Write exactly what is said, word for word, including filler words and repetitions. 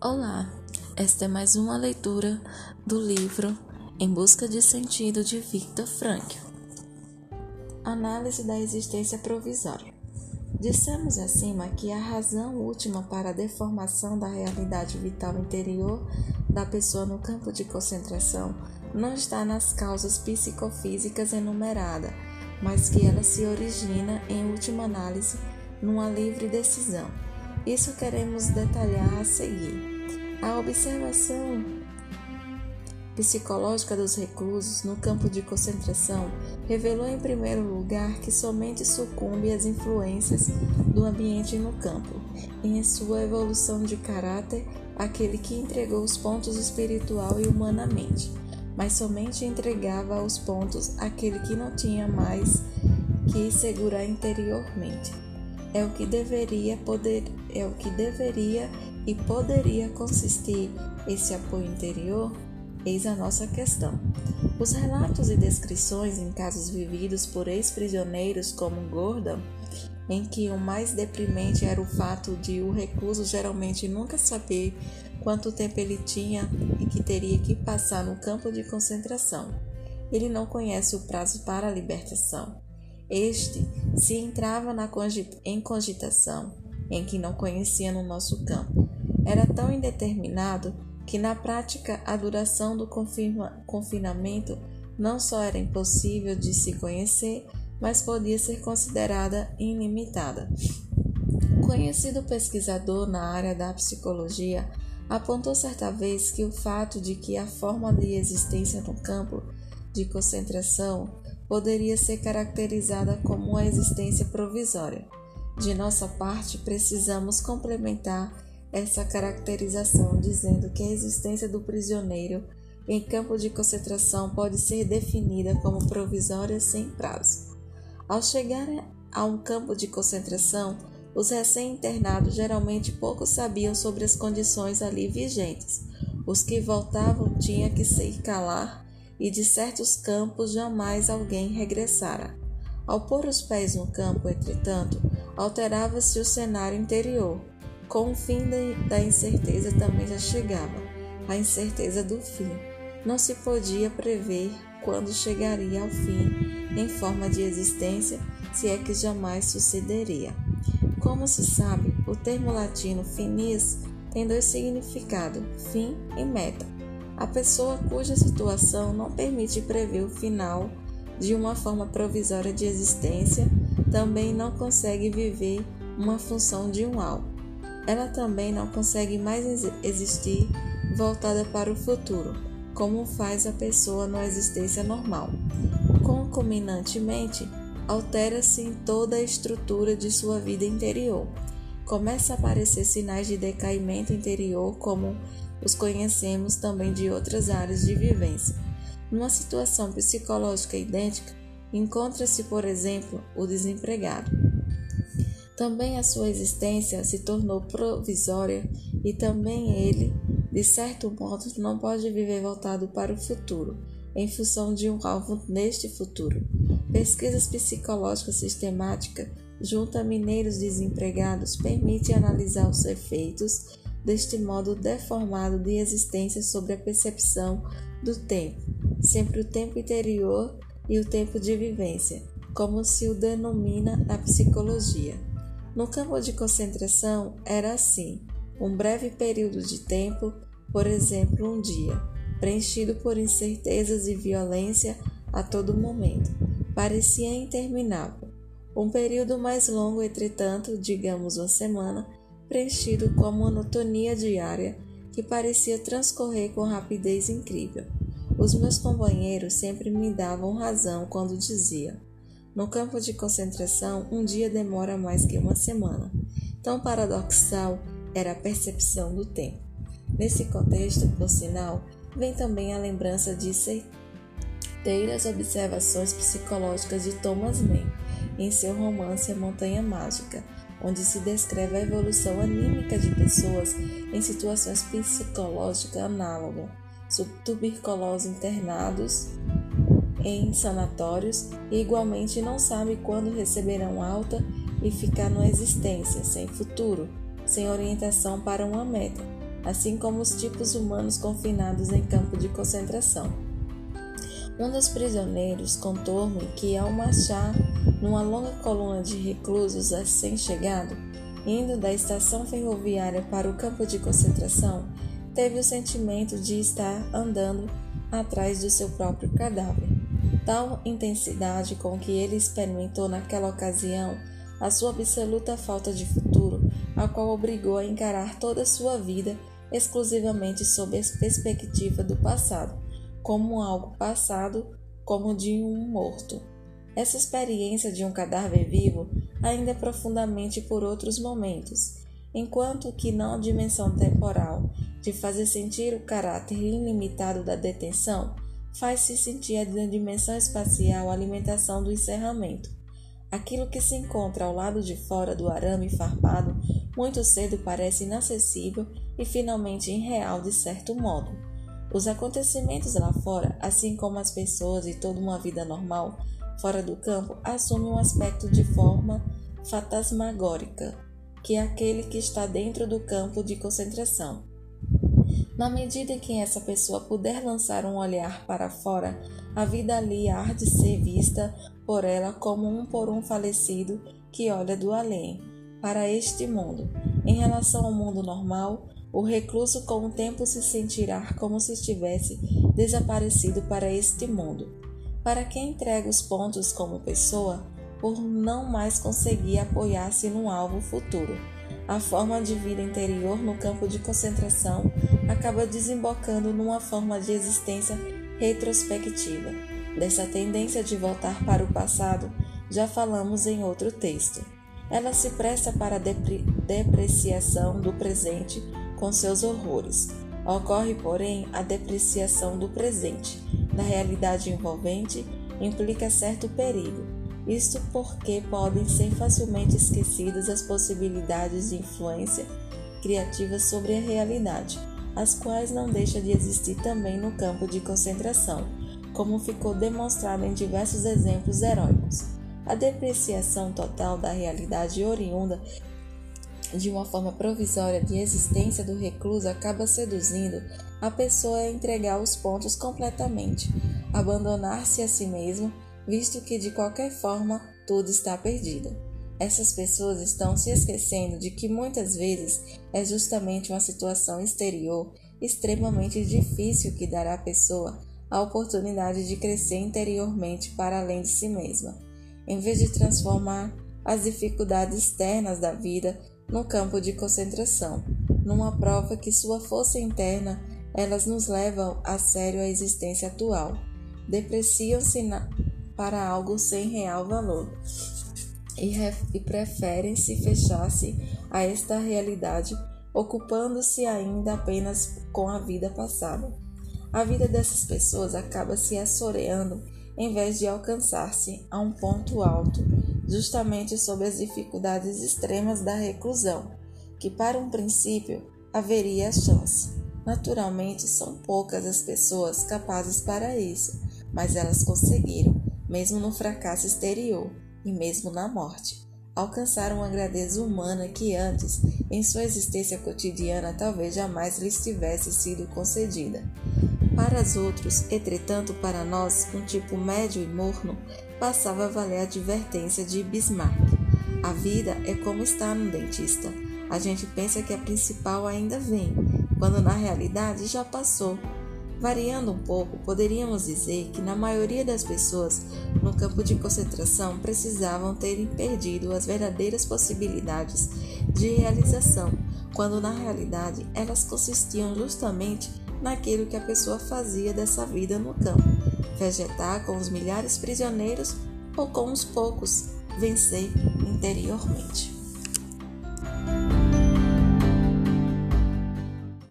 Olá, esta é mais uma leitura do livro Em Busca de Sentido, de Viktor Frankl. Análise da existência provisória. Dissemos acima que a razão última para a deformação da realidade vital interior da pessoa no campo de concentração não está nas causas psicofísicas enumeradas, mas que ela se origina, em última análise, numa livre decisão. Isso queremos detalhar a seguir. A observação psicológica dos reclusos no campo de concentração revelou, em primeiro lugar, que somente sucumbe às influências do ambiente no campo, em sua evolução de caráter, aquele que entregou os pontos espiritual e humanamente, mas somente entregava os pontos aquele que não tinha mais que segurar interiormente. É o que deveria poder, é o que deveria e poderia consistir esse apoio interior? Eis a nossa questão. Os relatos e descrições em casos vividos por ex-prisioneiros como Gordon, em que o mais deprimente era o fato de o recluso geralmente nunca saber quanto tempo ele tinha e que teria que passar no campo de concentração. Ele não conhece o prazo para a libertação. Este se entrava na cogit- em cogitação, em que não conhecia no nosso campo. Era tão indeterminado que, na prática, a duração do confirma- confinamento não só era impossível de se conhecer, mas podia ser considerada ilimitada. Um conhecido pesquisador na área da psicologia apontou certa vez que o fato de que a forma de existência no campo de concentração poderia ser caracterizada como uma existência provisória. De nossa parte, precisamos complementar essa caracterização dizendo que a existência do prisioneiro em campo de concentração pode ser definida como provisória sem prazo. Ao chegar a um campo de concentração, os recém-internados geralmente pouco sabiam sobre as condições ali vigentes. Os que voltavam tinham que se calar, e de certos campos jamais alguém regressara. Ao pôr os pés no campo, entretanto, alterava-se o cenário interior. Com o fim de, da incerteza também já chegava, a incerteza do fim. Não se podia prever quando chegaria ao fim, em forma de existência, se é que jamais sucederia. Como se sabe, o termo latino finis tem dois significados, fim e meta. A pessoa cuja situação não permite prever o final de uma forma provisória de existência também não consegue viver uma função de um algo. Ela também não consegue mais existir voltada para o futuro, como faz a pessoa numa existência normal. Concomitantemente, altera-se em toda a estrutura de sua vida interior. Começa a aparecer sinais de decaimento interior, como os conhecemos também de outras áreas de vivência. Numa situação psicológica idêntica, encontra-se, por exemplo, o desempregado. Também a sua existência se tornou provisória e também ele, de certo modo, não pode viver voltado para o futuro, em função de um alvo neste futuro. Pesquisas psicológicas sistemáticas junto a mineiros desempregados permite analisar os efeitos deste modo deformado de existência sobre a percepção do tempo, sempre o tempo interior e o tempo de vivência, como se o denomina na psicologia. No campo de concentração era assim, um breve período de tempo, por exemplo um dia, preenchido por incertezas e violência a todo momento, parecia interminável. Um período mais longo, entretanto, digamos uma semana, preenchido com a monotonia diária que parecia transcorrer com rapidez incrível. Os meus companheiros sempre me davam razão quando diziam: no campo de concentração, um dia demora mais que uma semana. Tão paradoxal era a percepção do tempo. Nesse contexto, por sinal, vem também a lembrança de certeiras observações psicológicas de Thomas Mann em seu romance A Montanha Mágica, onde se descreve a evolução anímica de pessoas em situações psicológicas análogas, subtuberculose internados em sanatórios, e igualmente não sabe quando receberão alta e ficar numa existência sem futuro, sem orientação para uma meta. assim como os tipos humanos confinados em campo de concentração. Um dos prisioneiros contou-me que, ao marchar numa longa coluna de reclusos recém-chegado, indo da estação ferroviária para o campo de concentração, teve o sentimento de estar andando atrás do seu próprio cadáver. Tal intensidade com que ele experimentou naquela ocasião a sua absoluta falta de futuro, a qual obrigou a encarar toda a sua vida exclusivamente sob a perspectiva do passado, como algo passado, como de um morto. Essa experiência de um cadáver vivo ainda é profundamente por outros momentos, enquanto que não a dimensão temporal de fazer sentir o caráter ilimitado da detenção faz-se sentir a dimensão espacial, a alimentação do encerramento. Aquilo que se encontra ao lado de fora do arame farpado muito cedo parece inacessível e finalmente irreal de certo modo. Os acontecimentos lá fora, assim como as pessoas e toda uma vida normal fora do campo, assumem um aspecto de forma fantasmagórica, que é aquele que está dentro do campo de concentração. Na medida em que essa pessoa puder lançar um olhar para fora, a vida ali há de ser vista por ela como um por um falecido que olha do além, para este mundo. Em relação ao mundo normal, o recluso com o tempo se sentirá como se estivesse desaparecido para este mundo. Para quem entrega os pontos como pessoa, por não mais conseguir apoiar-se num alvo futuro, a forma de vida interior no campo de concentração acaba desembocando numa forma de existência retrospectiva. Dessa tendência de voltar para o passado, já falamos em outro texto. Ela se presta para a depreciação do presente com seus horrores. Ocorre, porém, a depreciação do presente, da realidade envolvente, implica certo perigo. Isto porque podem ser facilmente esquecidas as possibilidades de influência criativa sobre a realidade, as quais não deixam de existir também no campo de concentração, como ficou demonstrado em diversos exemplos heróicos. A depreciação total da realidade oriunda de uma forma provisória de existência do recluso acaba seduzindo a pessoa a entregar os pontos completamente, abandonar-se a si mesmo, visto que de qualquer forma tudo está perdido. Essas pessoas estão se esquecendo de que muitas vezes é justamente uma situação exterior extremamente difícil que dará à pessoa a oportunidade de crescer interiormente para além de si mesma, em vez de transformar as dificuldades externas da vida no campo de concentração, numa prova que sua força interna, elas nos levam a sério a existência atual, depreciam-se na... para algo sem real valor. E, ref- e preferem se fechar-se a esta realidade, ocupando-se ainda apenas com a vida passada. A vida dessas pessoas acaba se assoreando em vez de alcançar-se a um ponto alto, justamente sobre as dificuldades extremas da reclusão, que para um princípio haveria a chance. Naturalmente, são poucas as pessoas capazes para isso, mas elas conseguiram, mesmo no fracasso exterior. E mesmo na morte, alcançaram uma grandeza humana que antes, em sua existência cotidiana, talvez jamais lhes tivesse sido concedida. Para os outros, entretanto, para nós, um tipo médio e morno, passava a valer a advertência de Bismarck. A vida é como estar no dentista. A gente pensa que a principal ainda vem, quando na realidade já passou. Variando um pouco, poderíamos dizer que na maioria das pessoas no campo de concentração precisavam terem perdido as verdadeiras possibilidades de realização, quando na realidade elas consistiam justamente naquilo que a pessoa fazia dessa vida no campo: vegetar com os milhares prisioneiros ou com os poucos, vencer interiormente.